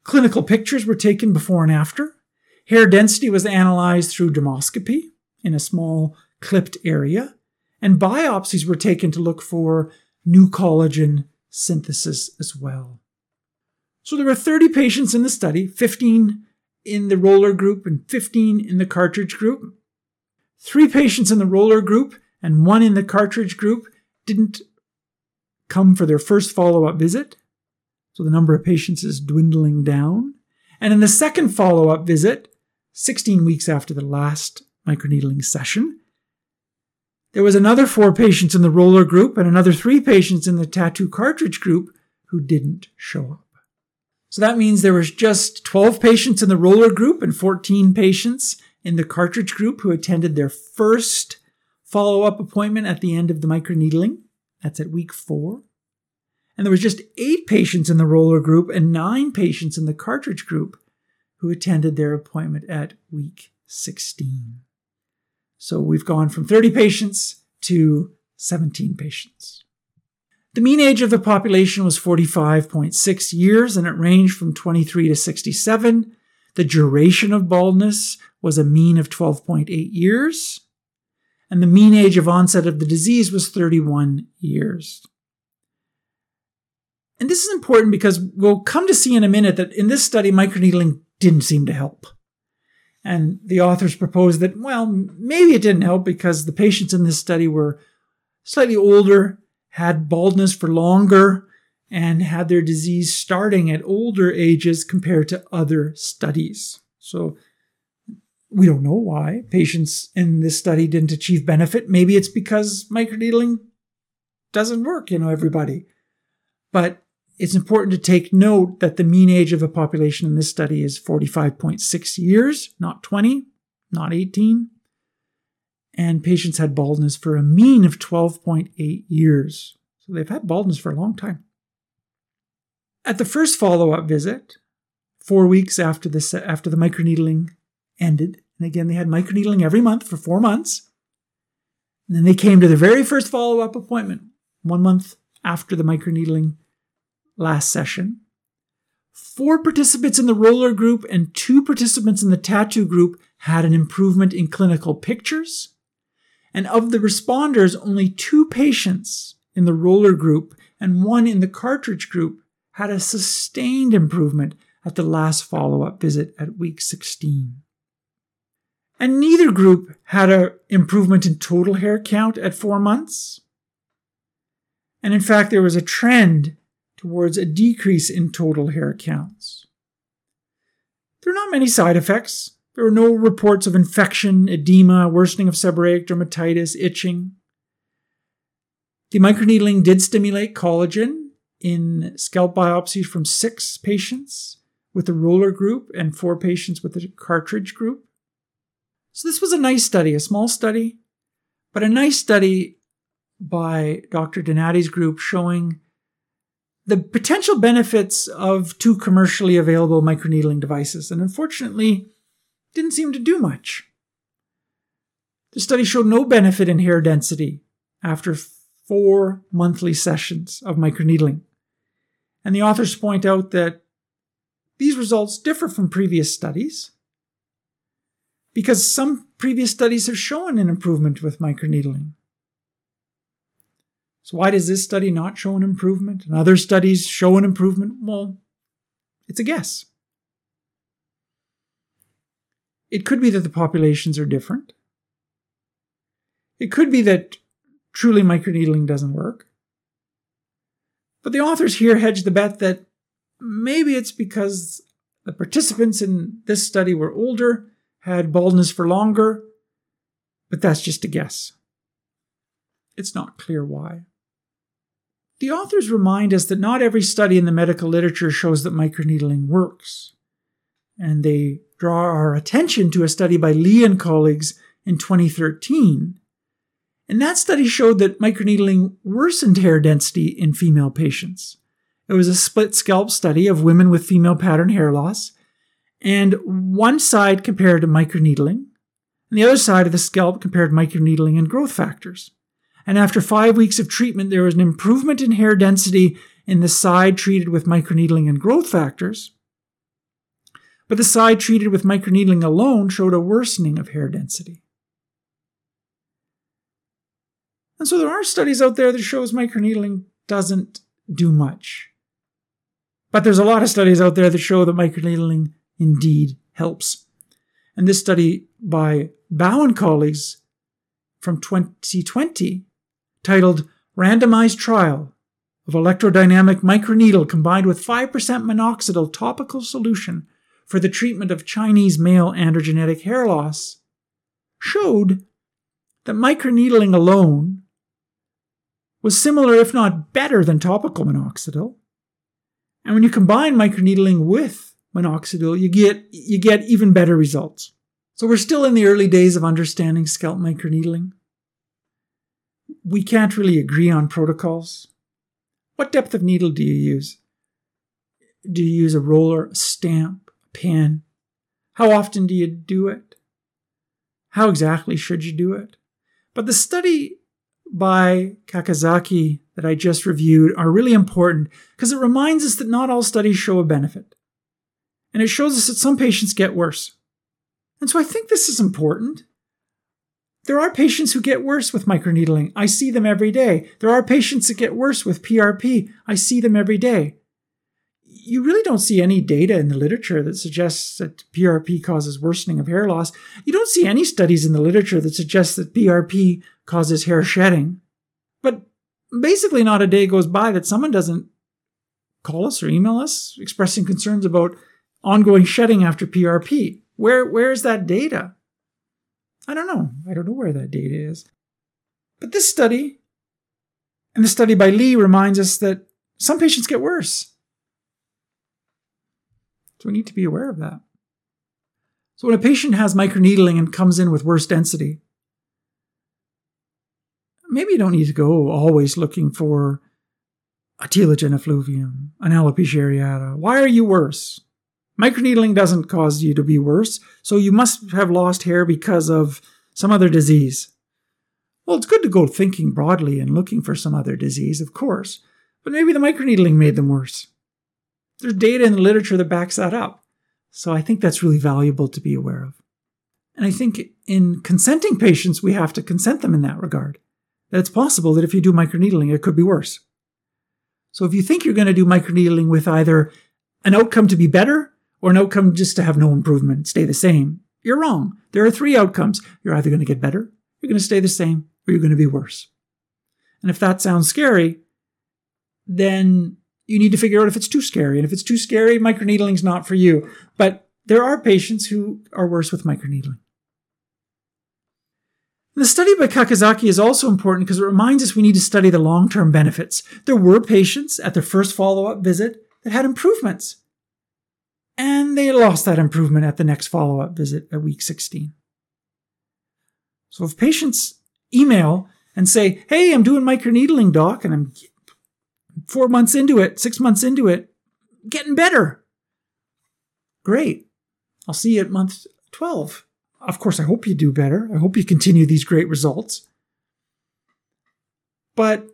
clinical pictures were taken before and after. Hair density was analyzed through dermoscopy in a small clipped area. And biopsies were taken to look for new collagen synthesis as well. So there were thirty patients in the study, fifteen in the roller group and fifteen in the cartridge group. Three patients in the roller group and one in the cartridge group didn't come for their first follow-up visit. So the number of patients is dwindling down. And in the second follow-up visit, sixteen weeks after the last microneedling session, there was another four patients in the roller group and another three patients in the tattoo cartridge group who didn't show up. So that means there was just twelve patients in the roller group and fourteen patients in the cartridge group who attended their first follow-up appointment at the end of the microneedling. That's at week four. And there was just eight patients in the roller group and nine patients in the cartridge group who attended their appointment at week sixteen. So we've gone from thirty patients to seventeen patients. The mean age of the population was forty-five point six years, and it ranged from twenty-three to sixty-seven. The duration of baldness was a mean of twelve point eight years, and the mean age of onset of the disease was thirty-one years. And this is important because we'll come to see in a minute that in this study, microneedling didn't seem to help. And the authors proposed that, well, maybe it didn't help because the patients in this study were slightly older, had baldness for longer, and had their disease starting at older ages compared to other studies. So we don't know why patients in this study didn't achieve benefit. Maybe it's because microneedling doesn't work, you know, everybody. But it's important to take note that the mean age of the population in this study is forty-five point six years, not twenty, not eighteen. And patients had baldness for a mean of twelve point eight years. So they've had baldness for a long time. At the first follow-up visit, four weeks after this, after the microneedling ended, and again, they had microneedling every month for four months. And then they came to the very first follow-up appointment, one month after the microneedling last session. Four participants in the roller group and two participants in the tattoo group had an improvement in clinical pictures. And of the responders, only two patients in the roller group and one in the cartridge group had a sustained improvement at the last follow-up visit at week sixteen. And neither group had an improvement in total hair count at four months. And in fact, there was a trend towards a decrease in total hair counts. There are not many side effects. There were no reports of infection, edema, worsening of seborrheic dermatitis, itching. The microneedling did stimulate collagen in scalp biopsies from six patients with the roller group and four patients with the cartridge group. So this was a nice study, a small study, but a nice study by Doctor Donati's group showing the potential benefits of two commercially available microneedling devices, and unfortunately, didn't seem to do much. The study showed no benefit in hair density after four monthly sessions of microneedling. And the authors point out that these results differ from previous studies because some previous studies have shown an improvement with microneedling. So why does this study not show an improvement and other studies show an improvement? Well, it's a guess. It could be that the populations are different. It could be that truly microneedling doesn't work. But the authors here hedge the bet that maybe it's because the participants in this study were older, had baldness for longer, but that's just a guess. It's not clear why. The authors remind us that not every study in the medical literature shows that microneedling works. And they draw our attention to a study by Lee and colleagues in twenty thirteen. And that study showed that microneedling worsened hair density in female patients. It was a split scalp study of women with female pattern hair loss. And one side compared to microneedling, and the other side of the scalp compared microneedling and growth factors. And after five weeks of treatment, there was an improvement in hair density in the side treated with microneedling and growth factors, but the side treated with microneedling alone showed a worsening of hair density. And so there are studies out there that shows microneedling doesn't do much. But there's a lot of studies out there that show that microneedling indeed helps. And this study by Bao and colleagues from twenty twenty, titled Randomized Trial of Electrodynamic Microneedle Combined with five percent Minoxidil Topical Solution for the Treatment of Chinese Male Androgenetic Hair Loss, showed that microneedling alone was similar, if not better, than topical minoxidil. And when you combine microneedling with minoxidil, you get, you get even better results. So we're still in the early days of understanding scalp microneedling. We can't really agree on protocols. What depth of needle do you use? Do you use a roller, a stamp, a pen? How often do you do it? How exactly should you do it? But the study by Kakizaki that I just reviewed are really important because it reminds us that not all studies show a benefit. And it shows us that some patients get worse. And so I think this is important. There are patients who get worse with microneedling. I see them every day. There are patients that get worse with P R P. I see them every day. You really don't see any data in the literature that suggests that P R P causes worsening of hair loss. You don't see any studies in the literature that suggest that P R P causes hair shedding. But basically not a day goes by that someone doesn't call us or email us expressing concerns about ongoing shedding after P R P. Where, where is that data? I don't know. I don't know where that data is. But this study, and the study by Lee, reminds us that some patients get worse. So we need to be aware of that. So when a patient has microneedling and comes in with worse density, maybe you don't need to go always looking for a telogen effluvium, an alopecia areata. Why are you worse? Microneedling doesn't cause you to be worse, so you must have lost hair because of some other disease. Well, it's good to go thinking broadly and looking for some other disease, of course, but maybe the microneedling made them worse. There's data in the literature that backs that up, so I think that's really valuable to be aware of. And I think in consenting patients, we have to consent them in that regard. That it's possible that if you do microneedling, it could be worse. So if you think you're going to do microneedling with either an outcome to be better, or an outcome just to have no improvement, stay the same, you're wrong. There are three outcomes. You're either going to get better, you're going to stay the same, or you're going to be worse. And if that sounds scary, then you need to figure out if it's too scary. And if it's too scary, microneedling's not for you. But there are patients who are worse with microneedling. The study by Kakizaki is also important because it reminds us we need to study the long-term benefits. There were patients at their first follow-up visit that had improvements. And they lost that improvement at the next follow-up visit at week sixteen. So if patients email and say, hey, I'm doing microneedling, doc, and I'm four months into it, six months into it, getting better. Great. I'll see you at month twelve. Of course, I hope you do better. I hope you continue these great results. But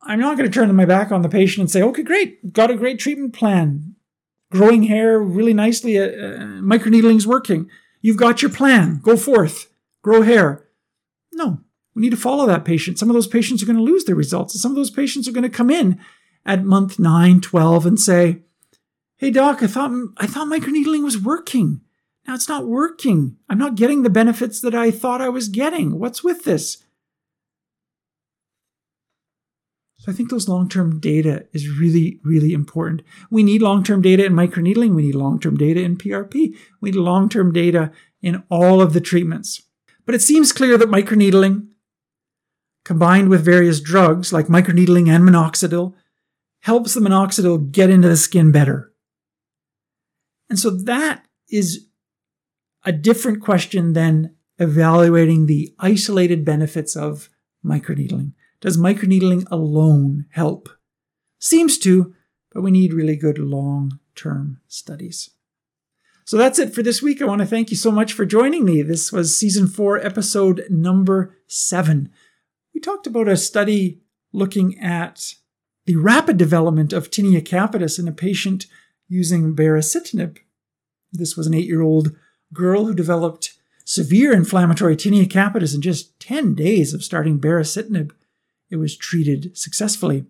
I'm not going to turn my back on the patient and say, okay, great, got a great treatment plan. Growing hair really nicely, uh, microneedling's working. You've got your plan. Go forth. Grow hair. No, we need to follow that patient. Some of those patients are going to lose their results. And some of those patients are going to come in at month nine, twelve and say, hey, doc, I thought, I thought microneedling was working. Now it's not working. I'm not getting the benefits that I thought I was getting. What's with this? So I think those long-term data is really, really important. We need long-term data in microneedling. We need long-term data in P R P. We need long-term data in all of the treatments. But it seems clear that microneedling, combined with various drugs like microneedling and minoxidil, helps the minoxidil get into the skin better. And so that is a different question than evaluating the isolated benefits of microneedling. Does microneedling alone help? Seems to, but we need really good long-term studies. So that's it for this week. I want to thank you so much for joining me. This was season four, episode number seven. We talked about a study looking at the rapid development of tinea capitis in a patient using baricitinib. This was an eight-year-old girl who developed severe inflammatory tinea capitis in just ten days of starting baricitinib. It was treated successfully.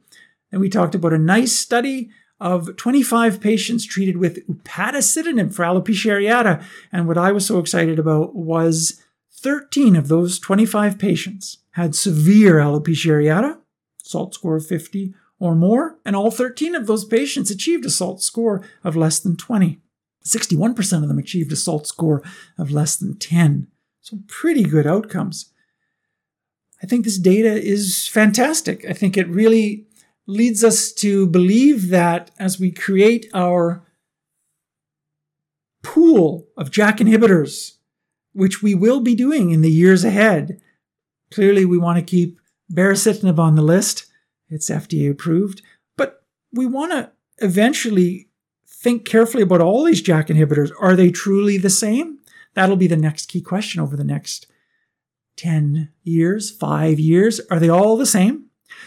And we talked about a nice study of twenty-five patients treated with upadacitinib for alopecia areata. And what I was so excited about was thirteen of those twenty-five patients had severe alopecia areata, SALT score of fifty or more, and all thirteen of those patients achieved a SALT score of less than twenty. sixty-one percent of them achieved a SALT score of less than ten. So pretty good outcomes. I think this data is fantastic. I think it really leads us to believe that as we create our pool of JAK inhibitors, which we will be doing in the years ahead, clearly we want to keep baricitinib on the list. It's F D A approved. But we want to eventually think carefully about all these JAK inhibitors. Are they truly the same? That'll be the next key question over the next ten years, five years. Are they all the same?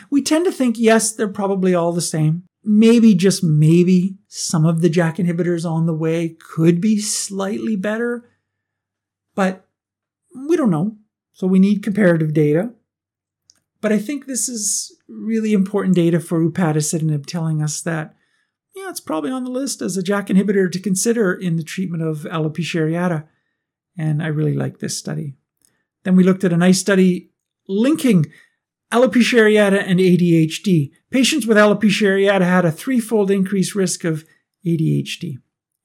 We tend to think, yes, they're probably all the same. Maybe, just maybe, some of the JAK inhibitors on the way could be slightly better. But we don't know. So we need comparative data. But I think this is really important data for upadacitinib telling us that, yeah, it's probably on the list as a JAK inhibitor to consider in the treatment of alopecia areata. And I really like this study. Then we looked at a nice study linking alopecia areata and A D H D. Patients with alopecia areata had a threefold increased risk of A D H D.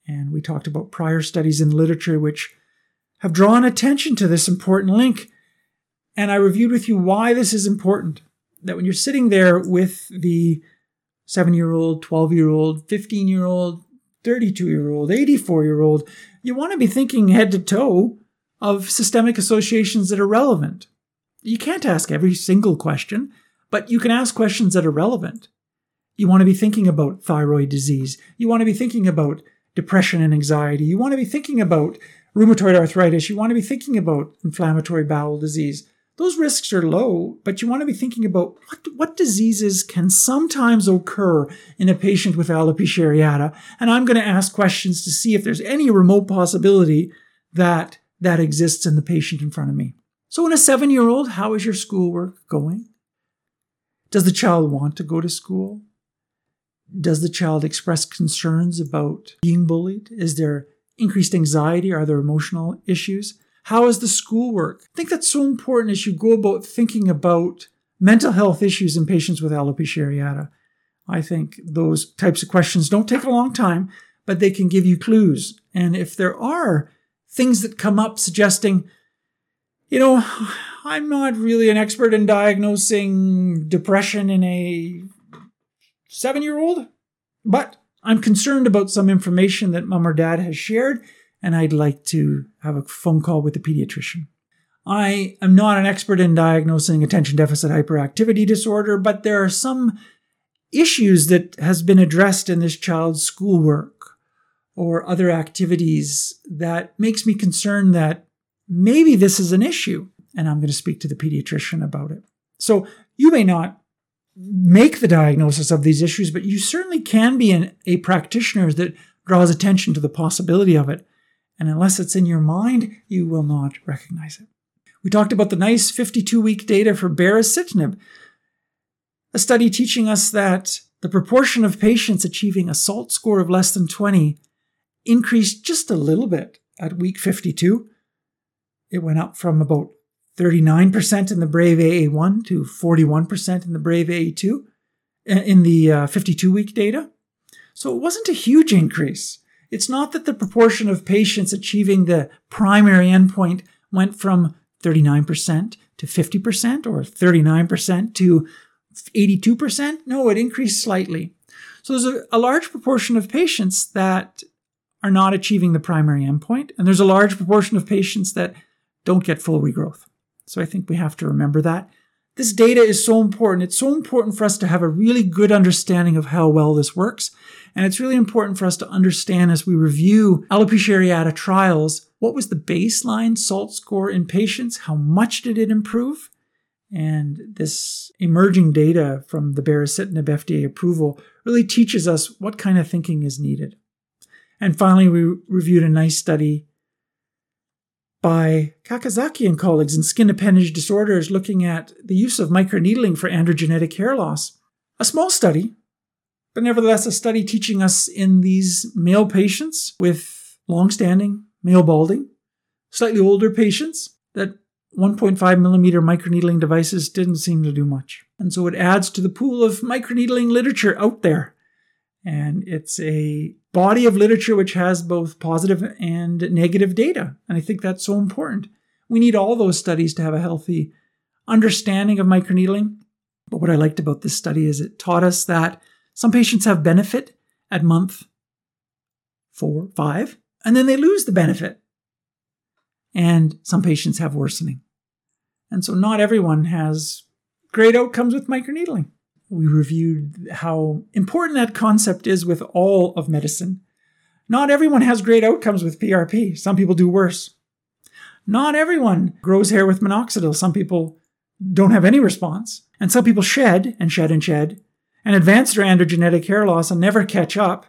And we talked about prior studies in the literature which have drawn attention to this important link. And I reviewed with you why this is important. That when you're sitting there with the seven-year-old, twelve-year-old, fifteen-year-old, thirty-two-year-old, eighty-four-year-old, you want to be thinking head to toe of systemic associations that are relevant. You can't ask every single question, but you can ask questions that are relevant. You want to be thinking about thyroid disease. You want to be thinking about depression and anxiety. You want to be thinking about rheumatoid arthritis. You want to be thinking about inflammatory bowel disease. Those risks are low, but you want to be thinking about what, what diseases can sometimes occur in a patient with alopecia areata. And I'm going to ask questions to see if there's any remote possibility that that exists in the patient in front of me. So in a seven-year-old, how is your schoolwork going? Does the child want to go to school? Does the child express concerns about being bullied? Is there increased anxiety? Are there emotional issues? How is the schoolwork? I think that's so important as you go about thinking about mental health issues in patients with alopecia areata. I think those types of questions don't take a long time, but they can give you clues. And if there are things that come up suggesting, you know, I'm not really an expert in diagnosing depression in a seven-year-old, but I'm concerned about some information that mom or dad has shared, and I'd like to have a phone call with the pediatrician. I am not an expert in diagnosing attention deficit hyperactivity disorder, but there are some issues that has been addressed in this child's schoolwork or other activities that makes me concerned that maybe this is an issue, and I'm going to speak to the pediatrician about it. So you may not make the diagnosis of these issues, but you certainly can be an, a practitioner that draws attention to the possibility of it. And unless it's in your mind, you will not recognize it. We talked about the nice fifty-two-week data for baricitinib, a study teaching us that the proportion of patients achieving a SALT score of less than twenty increased just a little bit at week fifty-two. It went up from about thirty-nine percent in the BRAVE A A one to forty-one percent in the BRAVE A A two in the uh, fifty-two-week data. So it wasn't a huge increase. It's not that the proportion of patients achieving the primary endpoint went from thirty-nine percent to fifty percent or thirty-nine percent to eighty-two percent. No, it increased slightly. So there's a, a large proportion of patients that are not achieving the primary endpoint, and there's a large proportion of patients that don't get full regrowth. So I think we have to remember that. This data is so important. It's so important for us to have a really good understanding of how well this works, and it's really important for us to understand as we review alopecia areata trials, what was the baseline SALT score in patients, how much did it improve, And this emerging data from the baricitinib F D A approval really teaches us what kind of thinking is needed. And finally, we reviewed a nice study by Kakizaki and colleagues in Skin Appendage Disorders looking at the use of microneedling for androgenetic hair loss. A small study, but nevertheless a study teaching us in these male patients with long-standing male balding, slightly older patients, that one point five millimeter microneedling devices didn't seem to do much. And so it adds to the pool of microneedling literature out there. And it's a body of literature which has both positive and negative data. And I think that's so important. We need all those studies to have a healthy understanding of microneedling. But what I liked about this study is it taught us that some patients have benefit at month four, five, and then they lose the benefit. And some patients have worsening. And so not everyone has great outcomes with microneedling. We reviewed how important that concept is with all of medicine. Not everyone has great outcomes with P R P. Some people do worse. Not everyone grows hair with minoxidil. Some people don't have any response. And some people shed and shed and shed and advance their androgenetic hair loss and never catch up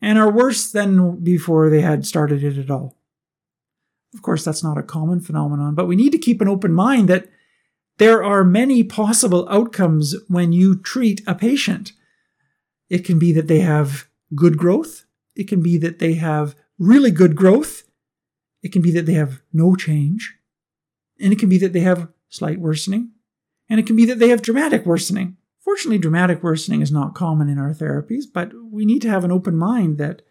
and are worse than before they had started it at all. Of course, that's not a common phenomenon, but we need to keep an open mind that there are many possible outcomes when you treat a patient. It can be that they have good growth. It can be that they have really good growth. It can be that they have no change. And it can be that they have slight worsening. And it can be that they have dramatic worsening. Fortunately, dramatic worsening is not common in our therapies, but we need to have an open mind that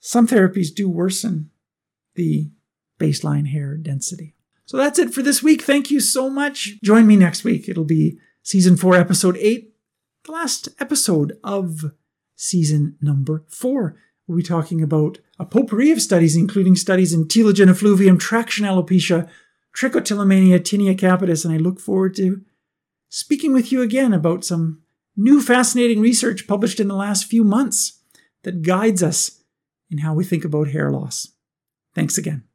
some therapies do worsen the baseline hair density. So that's it for this week. Thank you so much. Join me next week. It'll be season four, episode eight, the last episode of season number four. We'll be talking about a potpourri of studies, including studies in telogen effluvium, traction alopecia, trichotillomania, tinea capitis, and I look forward to speaking with you again about some new fascinating research published in the last few months that guides us in how we think about hair loss. Thanks again.